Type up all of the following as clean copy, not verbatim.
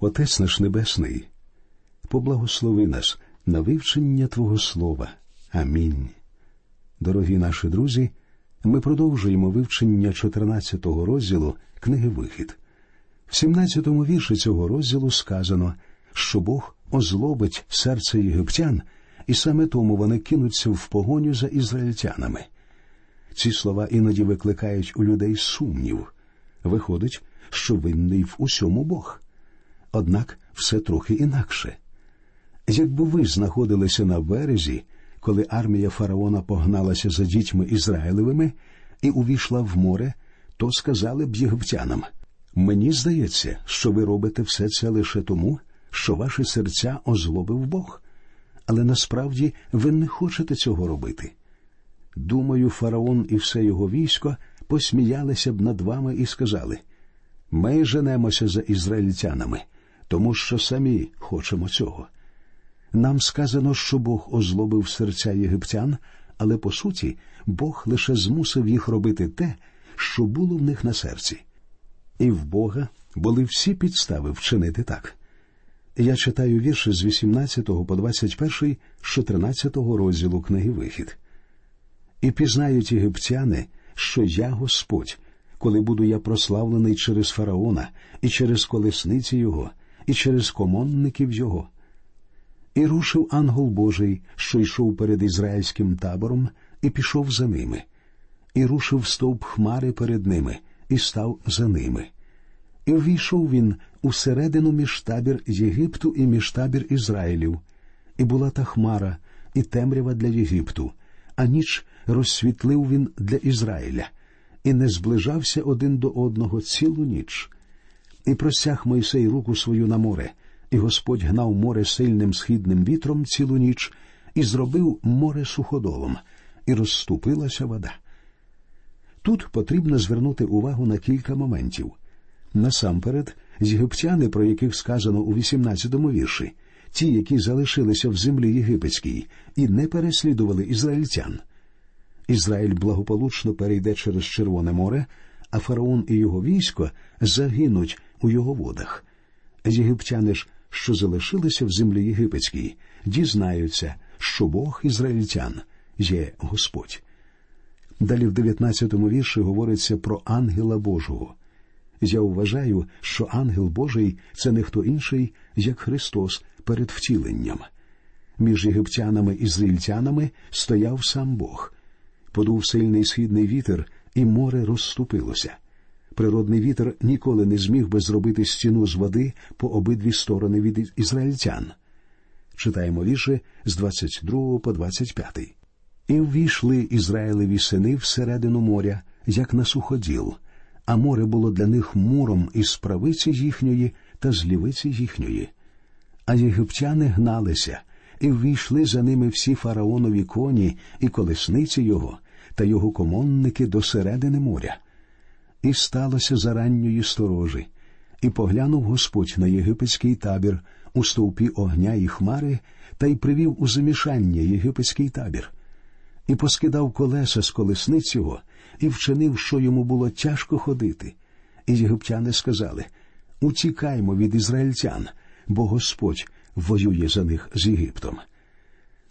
Отець наш Небесний, поблагослови нас на вивчення Твого Слова. Амінь. Дорогі наші друзі, ми продовжуємо вивчення 14-го розділу книги «Вихід». В 17-му вірші цього розділу сказано, що Бог озлобить серце єгиптян, і саме тому вони кинуться в погоню за ізраїльтянами. Ці слова іноді викликають у людей сумнів. Виходить, що винний в усьому Бог. Однак все трохи інакше. Якби ви знаходилися на березі, коли армія фараона погналася за дітьми Ізраїлевими і увійшла в море, то сказали б єгиптянам: «Мені здається, що ви робите все це лише тому, що ваші серця озлобив Бог. Але насправді ви не хочете цього робити. Думаю, фараон і все його військо посміялися б над вами і сказали: ми женемося за ізраїльтянами, тому що самі хочемо цього». Нам сказано, що Бог озлобив серця єгиптян, але по суті Бог лише змусив їх робити те, що було в них на серці. І в Бога були всі підстави вчинити так. Я читаю вірші з 18 по 21 з 14 розділу книги «Вихід». «І пізнають єгиптяни, що я Господь, коли буду я прославлений через фараона, і через колесниці його, і через комонників його». І рушив ангел Божий, що йшов перед ізраїльським табором, і пішов за ними. І рушив стовп хмари перед ними, і став за ними. І ввійшов він усередину між табір Єгипту і між табір Ізраїлів. І була та хмара, і темрява для Єгипту, а ніч розсвітлив він для Ізраїля. І не зближався один до одного цілу ніч. І простяг Мойсей руку свою на море, і Господь гнав море сильним східним вітром цілу ніч, і зробив море суходолом, і розступилася вода. Тут потрібно звернути увагу на кілька моментів. Насамперед, єгиптяни, про яких сказано у 18-му вірші, ті, які залишилися в землі єгипетській і не переслідували ізраїльтян. Ізраїль благополучно перейде через Червоне море, а фараон і його військо загинуть у його водах. Єгиптяни ж, що залишилися в землі єгипетській, дізнаються, що Бог ізраїльтян є Господь. Далі в 19-му вірші говориться про ангела Божого. Я вважаю, що ангел Божий – це не хто інший, як Христос перед втіленням. Між єгиптянами і ізраїльтянами стояв сам Бог. Подув сильний східний вітер, і море розступилося. Природний вітер ніколи не зміг би зробити стіну з води по обидві сторони від ізраїльтян. Читаємо вірші з 22 по 25. «І ввійшли Ізраїлеві сини всередину моря, як на суходіл, а море було для них муром із правиці їхньої та з лівиці їхньої. А єгиптяни гналися, і ввійшли за ними всі фараонові коні і колесниці його, та його комонники до середини моря. І сталося за ранньої сторожі, і поглянув Господь на єгипетський табір у стовпі огня і хмари, та й привів у замішання єгипетський табір. І поскидав колеса з колесниць його, і вчинив, що йому було тяжко ходити. І єгиптяни сказали: утікаймо від ізраїльтян, бо Господь воює за них з Єгиптом».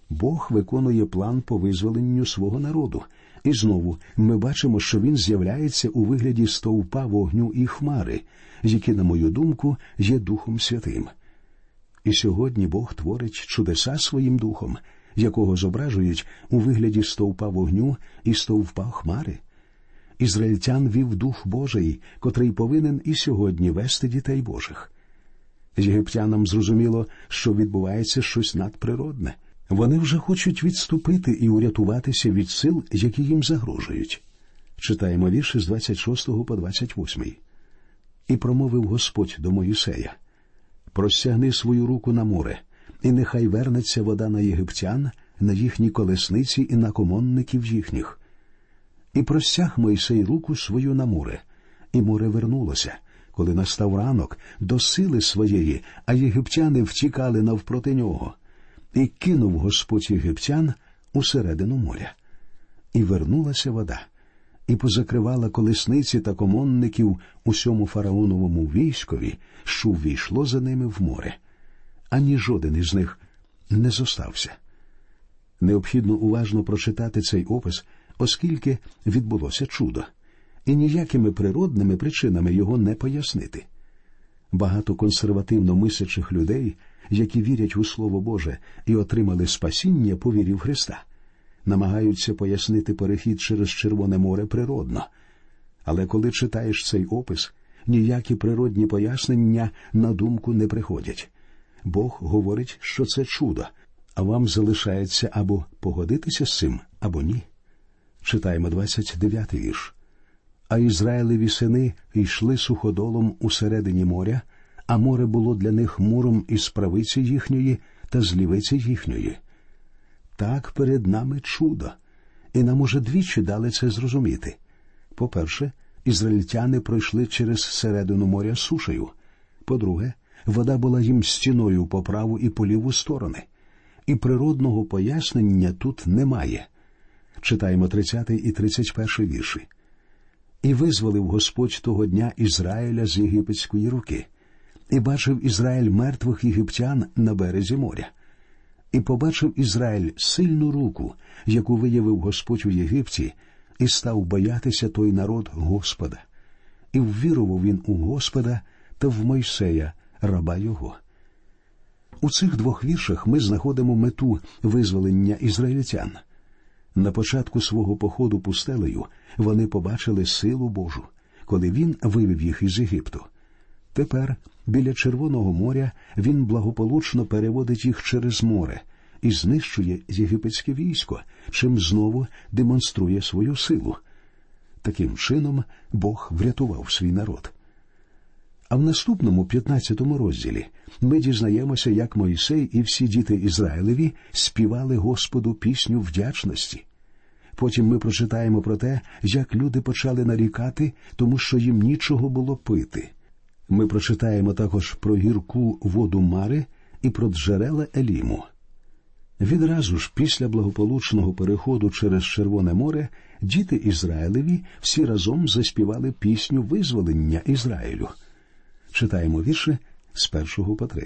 Бог виконує план по визволенню свого народу. І знову ми бачимо, що він з'являється у вигляді стовпа вогню і хмари, які, на мою думку, є Духом Святим. І сьогодні Бог творить чудеса своїм Духом, якого зображують у вигляді стовпа вогню і стовпа хмари. Ізраїльтян вів Дух Божий, котрий повинен і сьогодні вести дітей Божих. Єгиптянам зрозуміло, що відбувається щось надприродне. Вони вже хочуть відступити і урятуватися від сил, які їм загрожують. Читаємо вірші з 26 по 28. «І промовив Господь до Моїсея: простягни свою руку на море, і нехай вернеться вода на єгиптян, на їхні колесниці і на комонників їхніх. І простяг Мойсей руку свою на море, і море вернулося, коли настав ранок, до сили своєї, а єгиптяни втікали навпроти нього. І кинув Господь єгиптян усередину моря. І вернулася вода, і позакривала колесниці та комонників усьому фараоновому військові, що ввійшло за ними в море. Ані жоден із них не зостався. Необхідно уважно прочитати цей опис, оскільки відбулося чудо, і ніякими природними причинами його не пояснити. Багато консервативно мислячих людей, які вірять у Слово Боже і отримали спасіння по вірі в Христа, намагаються пояснити перехід через Червоне море природно. Але коли читаєш цей опис, ніякі природні пояснення на думку не приходять. Бог говорить, що це чудо, а вам залишається або погодитися з цим, або ні. Читаємо 29-й вірш. «А Ізраїлеві сини йшли суходолом усередині моря, а море було для них муром із правиці їхньої та з лівиці їхньої». Так, перед нами чудо, і нам уже двічі дали це зрозуміти. По-перше, ізраїльтяни пройшли через середину моря сушею. По-друге, вода була їм стіною по праву і по ліву сторони. І природного пояснення тут немає. Читаємо 30 і 31 вірші. «І визволив Господь того дня Ізраїля з єгипетської руки, і бачив Ізраїль мертвих єгиптян на березі моря. І побачив Ізраїль сильну руку, яку виявив Господь у Єгипті, і став боятися той народ Господа. І ввірував він у Господа та в Мойсея, раба його». У цих двох віршах ми знаходимо мету визволення ізраїльтян. На початку свого походу пустелею вони побачили силу Божу, коли він вивів їх із Єгипту. Тепер біля Червоного моря він благополучно переводить їх через море і знищує єгипетське військо, чим знову демонструє свою силу. Таким чином Бог врятував свій народ. А в наступному 15-му розділі ми дізнаємося, як Мойсей і всі діти Ізраїлеві співали Господу пісню вдячності. Потім ми прочитаємо про те, як люди почали нарікати, тому що їм нічого було пити. Ми прочитаємо також про гірку воду Мари і про джерела Еліму. Відразу ж після благополучного переходу через Червоне море діти Ізраїлеві всі разом заспівали пісню визволення Ізраїлю. Читаємо вірші з 1 по 3.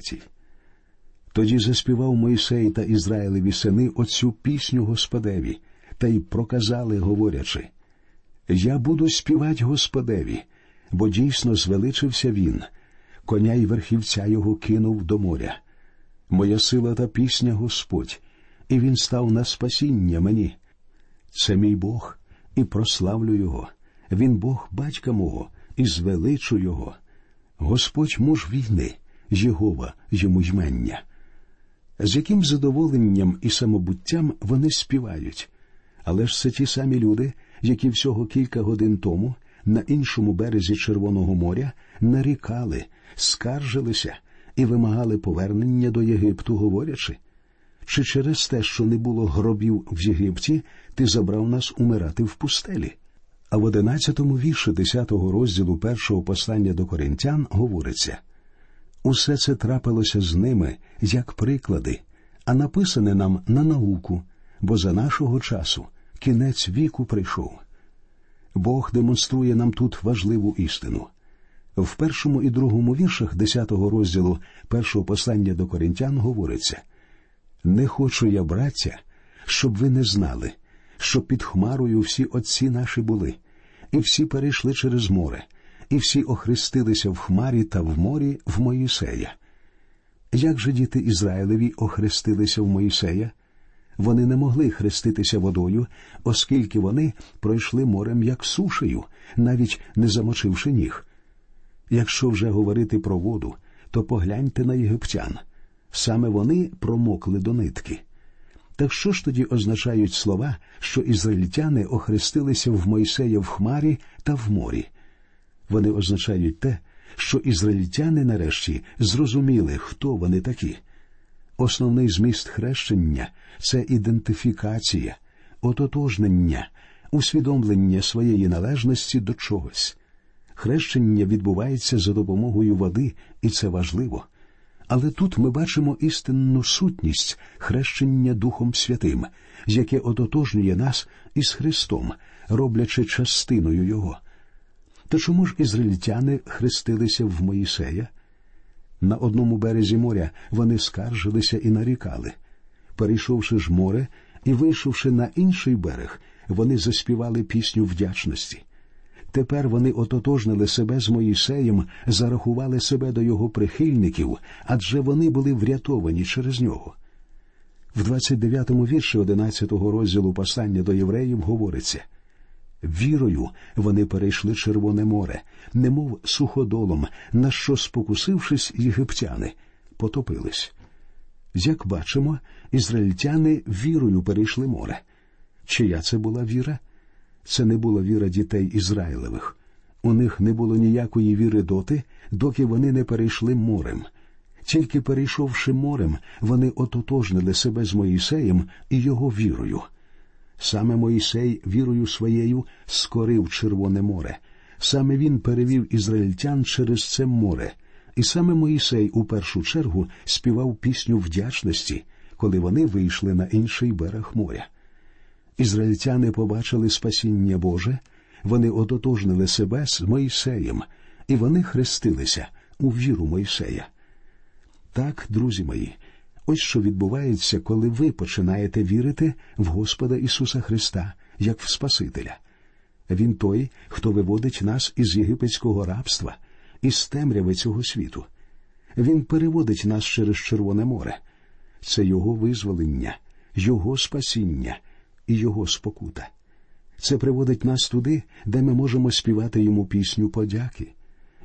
«Тоді заспівав Мойсей та Ізраїлеві сини оцю пісню Господеві, та й проказали, говорячи: «Я буду співать Господеві, бо дійсно звеличився він, коня й верхівця його кинув до моря. Моя сила та пісня Господь, і він став на спасіння мені. Це мій Бог, і прославлю його, він Бог батька мого, і звеличу його. Господь муж війни, Єгова йому ймення». З яким задоволенням і самобуттям вони співають. Але ж це ті самі люди, які всього кілька годин тому на іншому березі Червоного моря нарікали, скаржилися і вимагали повернення до Єгипту, говорячи: «Чи через те, що не було гробів в Єгипті, ти забрав нас умирати в пустелі?» А в 11-му вірші 10-го розділу 1-го послання до Коринтян говориться: «Усе це трапилося з ними, як приклади, а написане нам на науку, бо за нашого часу кінець віку прийшов». Бог демонструє нам тут важливу істину. В 1-му і 2-му віршах 10-го розділу 1-го послання до Коринтян говориться: «Не хочу я, браття, щоб ви не знали, що під хмарою всі отці наші були, і всі перейшли через море, і всі охрестилися в хмарі та в морі в Моїсея». Як же діти Ізраїлеві охрестилися в Моїсея? Вони не могли хреститися водою, оскільки вони пройшли морем як сушею, навіть не замочивши ніг. Якщо вже говорити про воду, то погляньте на єгиптян. Саме вони промокли до нитки. Так що ж тоді означають слова, що ізраїльтяни охрестилися в Мойсея в хмарі та в морі? Вони означають те, що ізраїльтяни нарешті зрозуміли, хто вони такі. Основний зміст хрещення – це ідентифікація, ототожнення, усвідомлення своєї належності до чогось. Хрещення відбувається за допомогою води, і це важливо. Але тут ми бачимо істинну сутність хрещення Духом Святим, яке ототожнює нас із Христом, роблячи частиною його. То чому ж ізраїльтяни хрестилися в Моїсея? На одному березі моря вони скаржилися і нарікали. Перейшовши ж море і вийшовши на інший берег, вони заспівали пісню вдячності. Тепер вони ототожнили себе з Моїсеєм, зарахували себе до його прихильників, адже вони були врятовані через нього. В 29-му вірші 11-го розділу послання до євреїв говориться: «Вірою вони перейшли Червоне море, немов суходолом, на що, спокусившись, єгиптяни, потопились». Як бачимо, ізраїльтяни вірою перейшли море. Чия це була віра? Це не була віра дітей Ізраїлевих. У них не було ніякої віри доти, доки вони не перейшли морем. Тільки перейшовши морем, вони ототожнили себе з Моїсеєм і його вірою. Саме Моїсей вірою своєю скорив Червоне море. Саме він перевів ізраїльтян через це море. І саме Моїсей у першу чергу співав пісню вдячності, коли вони вийшли на інший берег моря. Ізраїльтяни побачили спасіння Боже, вони ототожнили себе з Моїсеєм, і вони хрестилися у віру Моїсея. Так, друзі мої, ось що відбувається, коли ви починаєте вірити в Господа Ісуса Христа, як в Спасителя. Він той, хто виводить нас із єгипетського рабства, із темряви цього світу. Він переводить нас через Червоне море. Це Його визволення, Його спасіння і Його спокута. Це приводить нас туди, де ми можемо співати Йому пісню подяки.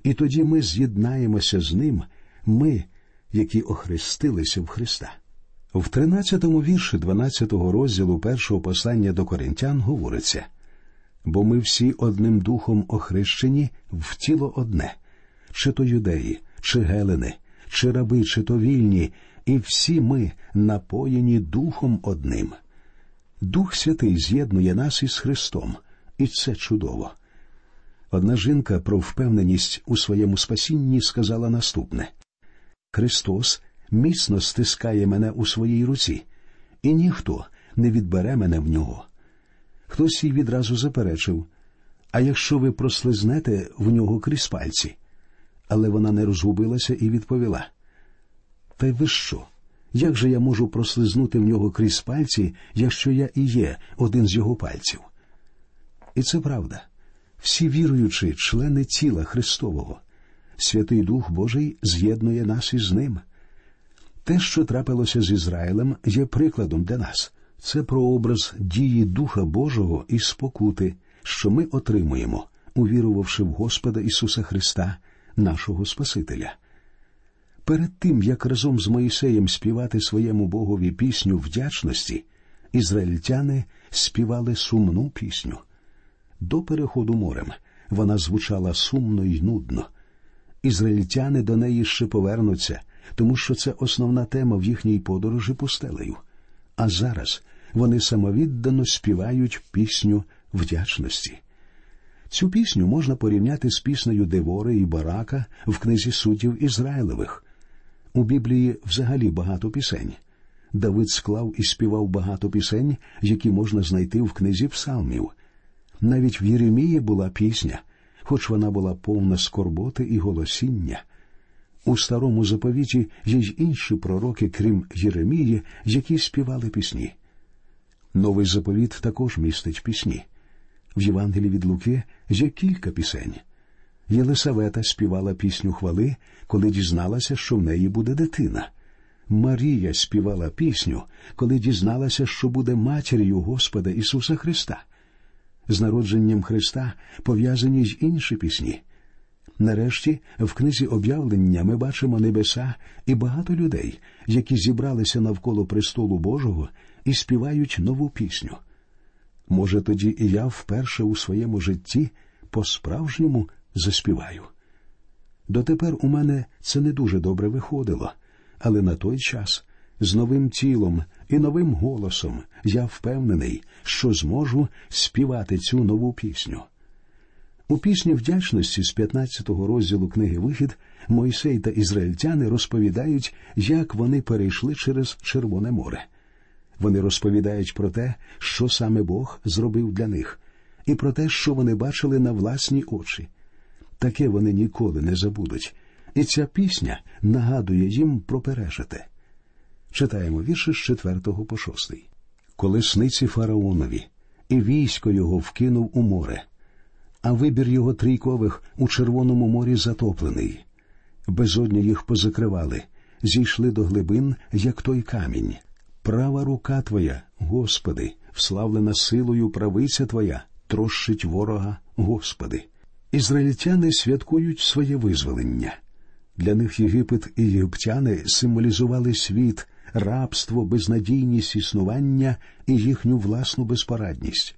І тоді ми з'єднаємося з Ним, ми, які охрестилися в Христа. В 13-му вірші 12-го розділу першого послання до Коринтян говориться: «Бо ми всі одним духом охрещені в тіло одне, чи то юдеї, чи гелени, чи раби, чи то вільні, і всі ми напоєні духом одним». Дух Святий з'єднує нас із Христом, і це чудово. Одна жінка про впевненість у своєму спасінні сказала наступне: «Христос міцно стискає мене у своїй руці, і ніхто не відбере мене в нього». Хтось їй відразу заперечив: «А якщо ви прослизнете в нього крізь пальці?» Але вона не розгубилася і відповіла: «Та й ви що? Як же я можу прослизнути в нього крізь пальці, якщо я і є один з його пальців?» І це правда. Всі віруючі члени тіла Христового. Святий Дух Божий з'єднує нас із Ним. Те, що трапилося з Ізраїлем, є прикладом для нас. Це прообраз дії Духа Божого і спокути, що ми отримуємо, увірувавши в Господа Ісуса Христа, нашого Спасителя. Перед тим, як разом з Моїсеєм співати своєму Богові пісню вдячності, ізраїльтяни співали сумну пісню. До переходу морем вона звучала сумно й нудно. Ізраїльтяни до неї ще повернуться, тому що це основна тема в їхній подорожі пустелею. А зараз вони самовіддано співають пісню вдячності. Цю пісню можна порівняти з піснею Девори і Барака в книзі Суддів Ізраїлевих. У Біблії взагалі багато пісень. Давид склав і співав багато пісень, які можна знайти в книзі Псалмів. Навіть в Єремії була пісня, хоч вона була повна скорботи і голосіння. У Старому Заповіті є й інші пророки, крім Єремії, які співали пісні. Новий Заповіт також містить пісні. В Євангелії від Луки є кілька пісень. Єлисавета співала пісню хвали, коли дізналася, що в неї буде дитина. Марія співала пісню, коли дізналася, що буде матір'ю Господа Ісуса Христа. З народженням Христа пов'язані й інші пісні. Нарешті, в книзі «Об'явлення» ми бачимо небеса і багато людей, які зібралися навколо престолу Божого і співають нову пісню. Може, тоді і я вперше у своєму житті по-справжньому заспіваю. Дотепер у мене це не дуже добре виходило, але на той час з новим тілом і новим голосом я впевнений, що зможу співати цю нову пісню. У пісні вдячності з 15-го розділу книги «Вихід» Мойсей та ізраїльтяни розповідають, як вони перейшли через Червоне море. Вони розповідають про те, що саме Бог зробив для них, і про те, що вони бачили на власні очі. Таке вони ніколи не забудуть. І ця пісня нагадує їм про пережите. Читаємо вірші з 4 по 6. «Колесниці фараонові, і військо його вкинув у море, а вибір його трійкових у Червоному морі затоплений. Безодні їх позакривали, зійшли до глибин, як той камінь. Права рука твоя, Господи, вславлена силою правиця твоя, трощить ворога, Господи». Ізраїльтяни святкують своє визволення. Для них Єгипет і єгиптяни символізували світ, рабство, безнадійність існування і їхню власну безпорадність.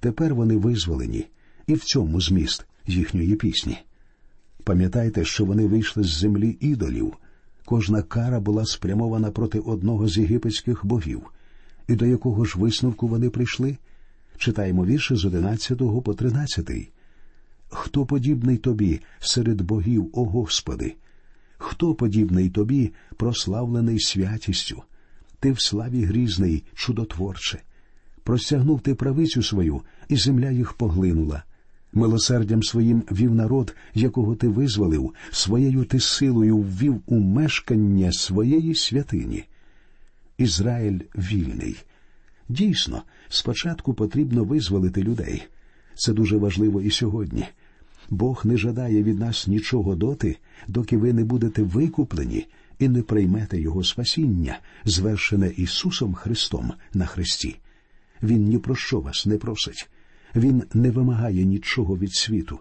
Тепер вони визволені, і в цьому зміст їхньої пісні. Пам'ятайте, що вони вийшли з землі ідолів. Кожна кара була спрямована проти одного з єгипетських богів. І до якого ж висновку вони прийшли? Читаємо вірші з 11 по 13. «Хто подібний тобі серед богів, о Господи? Хто подібний тобі, прославлений святістю? Ти в славі грізний, чудотворче. Простягнув ти правицю свою, і земля їх поглинула. Милосердям своїм вів народ, якого ти визволив, своєю ти силою ввів у мешкання своєї святині». Ізраїль вільний. Дійсно, спочатку потрібно визволити людей. Це дуже важливо і сьогодні. Бог не жадає від нас нічого доти, доки ви не будете викуплені і не приймете Його спасіння, звершене Ісусом Христом на хресті. Він ні про що вас не просить. Він не вимагає нічого від світу.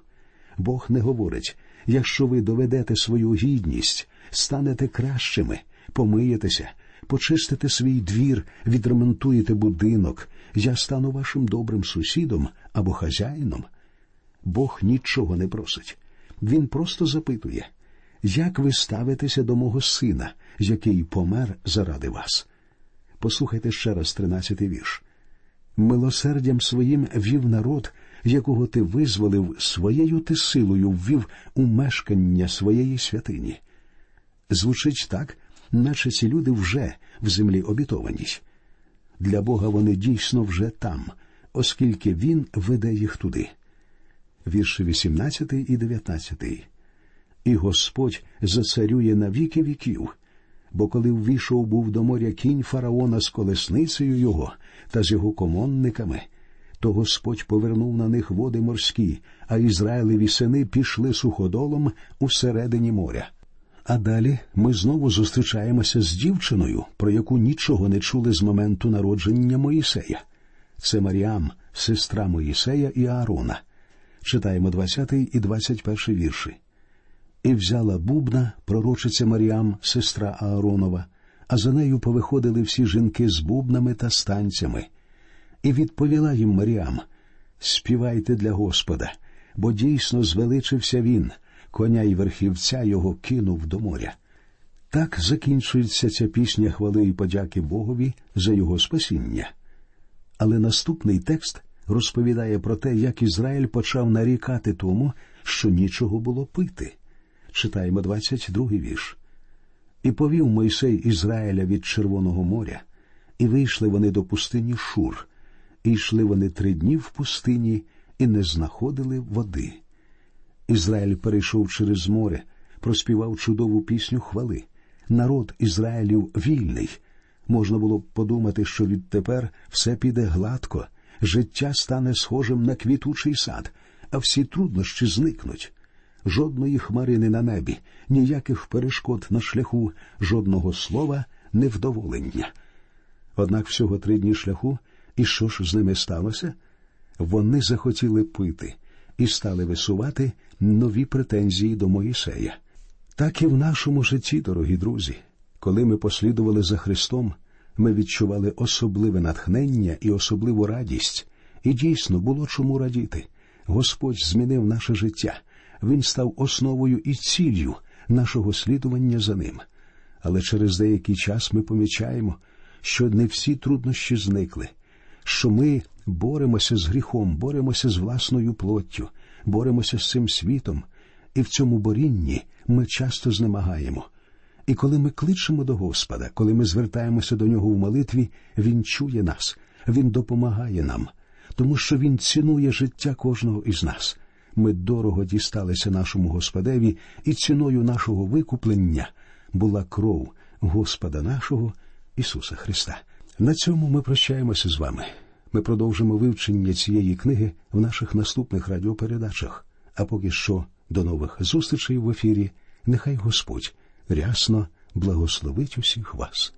Бог не говорить, якщо ви доведете свою гідність, станете кращими, помиєтеся, почистите свій двір, відремонтуєте будинок, я стану вашим добрим сусідом або хазяїном. Бог нічого не просить. Він просто запитує, як ви ставитеся до мого сина, який помер заради вас? Послухайте ще раз 13 вірш. «Милосердям своїм вів народ, якого ти визволив, своєю ти силою ввів у мешкання своєї святині». Звучить так, наче ці люди вже в землі обітованій. Для Бога вони дійсно вже там, оскільки Він веде їх туди. Вірші 18 і 19. «І Господь зацарює на віки віків, бо коли ввійшов був до моря кінь фараона з колесницею його та з його комонниками, то Господь повернув на них води морські, а Ізраїлеві сини пішли суходолом усередині моря». А далі ми знову зустрічаємося з дівчиною, про яку нічого не чули з моменту народження Моїсея. Це Маріам, сестра Моїсея і Аарона. Читаємо 20 і 21 вірші. «І взяла бубна, пророчиця Маріам, сестра Ааронова, а за нею повиходили всі жінки з бубнами та станцями. І відповіла їм Маріам, співайте для Господа, бо дійсно звеличився він, коня й верхівця його кинув до моря». Так закінчується ця пісня хвали і подяки Богові за його спасіння. Але наступний текст розповідає про те, як Ізраїль почав нарікати тому, що нічого було пити. Читаємо 22-й вірш. «І повів Мойсей Ізраїля від Червоного моря, і вийшли вони до пустині Шур, і йшли вони 3 дні в пустині, і не знаходили води». Ізраїль перейшов через море, проспівав чудову пісню хвали. Народ Ізраїлів вільний. Можна було б подумати, що відтепер все піде гладко, життя стане схожим на квітучий сад, а всі труднощі зникнуть. Жодної хмарини на небі, ніяких перешкод на шляху, жодного слова невдоволення. Однак всього 3 дні шляху, і що ж з ними сталося? Вони захотіли пити і стали висувати нові претензії до Моїсея. Так і в нашому житті, дорогі друзі, коли ми послідували за Христом, ми відчували особливе натхнення і особливу радість. І дійсно було чому радіти. Господь змінив наше життя. Він став основою і ціллю нашого слідування за Ним. Але через деякий час ми помічаємо, що не всі труднощі зникли, що ми боремося з гріхом, боремося з власною плоттю, боремося з цим світом, і в цьому борінні ми часто знемагаємо. І коли ми кличемо до Господа, коли ми звертаємося до Нього в молитві, Він чує нас, Він допомагає нам. тому що Він цінує життя кожного із нас. Ми дорого дісталися нашому Господеві, і ціною нашого викуплення була кров Господа нашого Ісуса Христа. На цьому ми прощаємося з вами. Ми продовжимо вивчення цієї книги в наших наступних радіопередачах. А поки що, до нових зустрічей в ефірі. Нехай Господь рясно благословить усіх вас.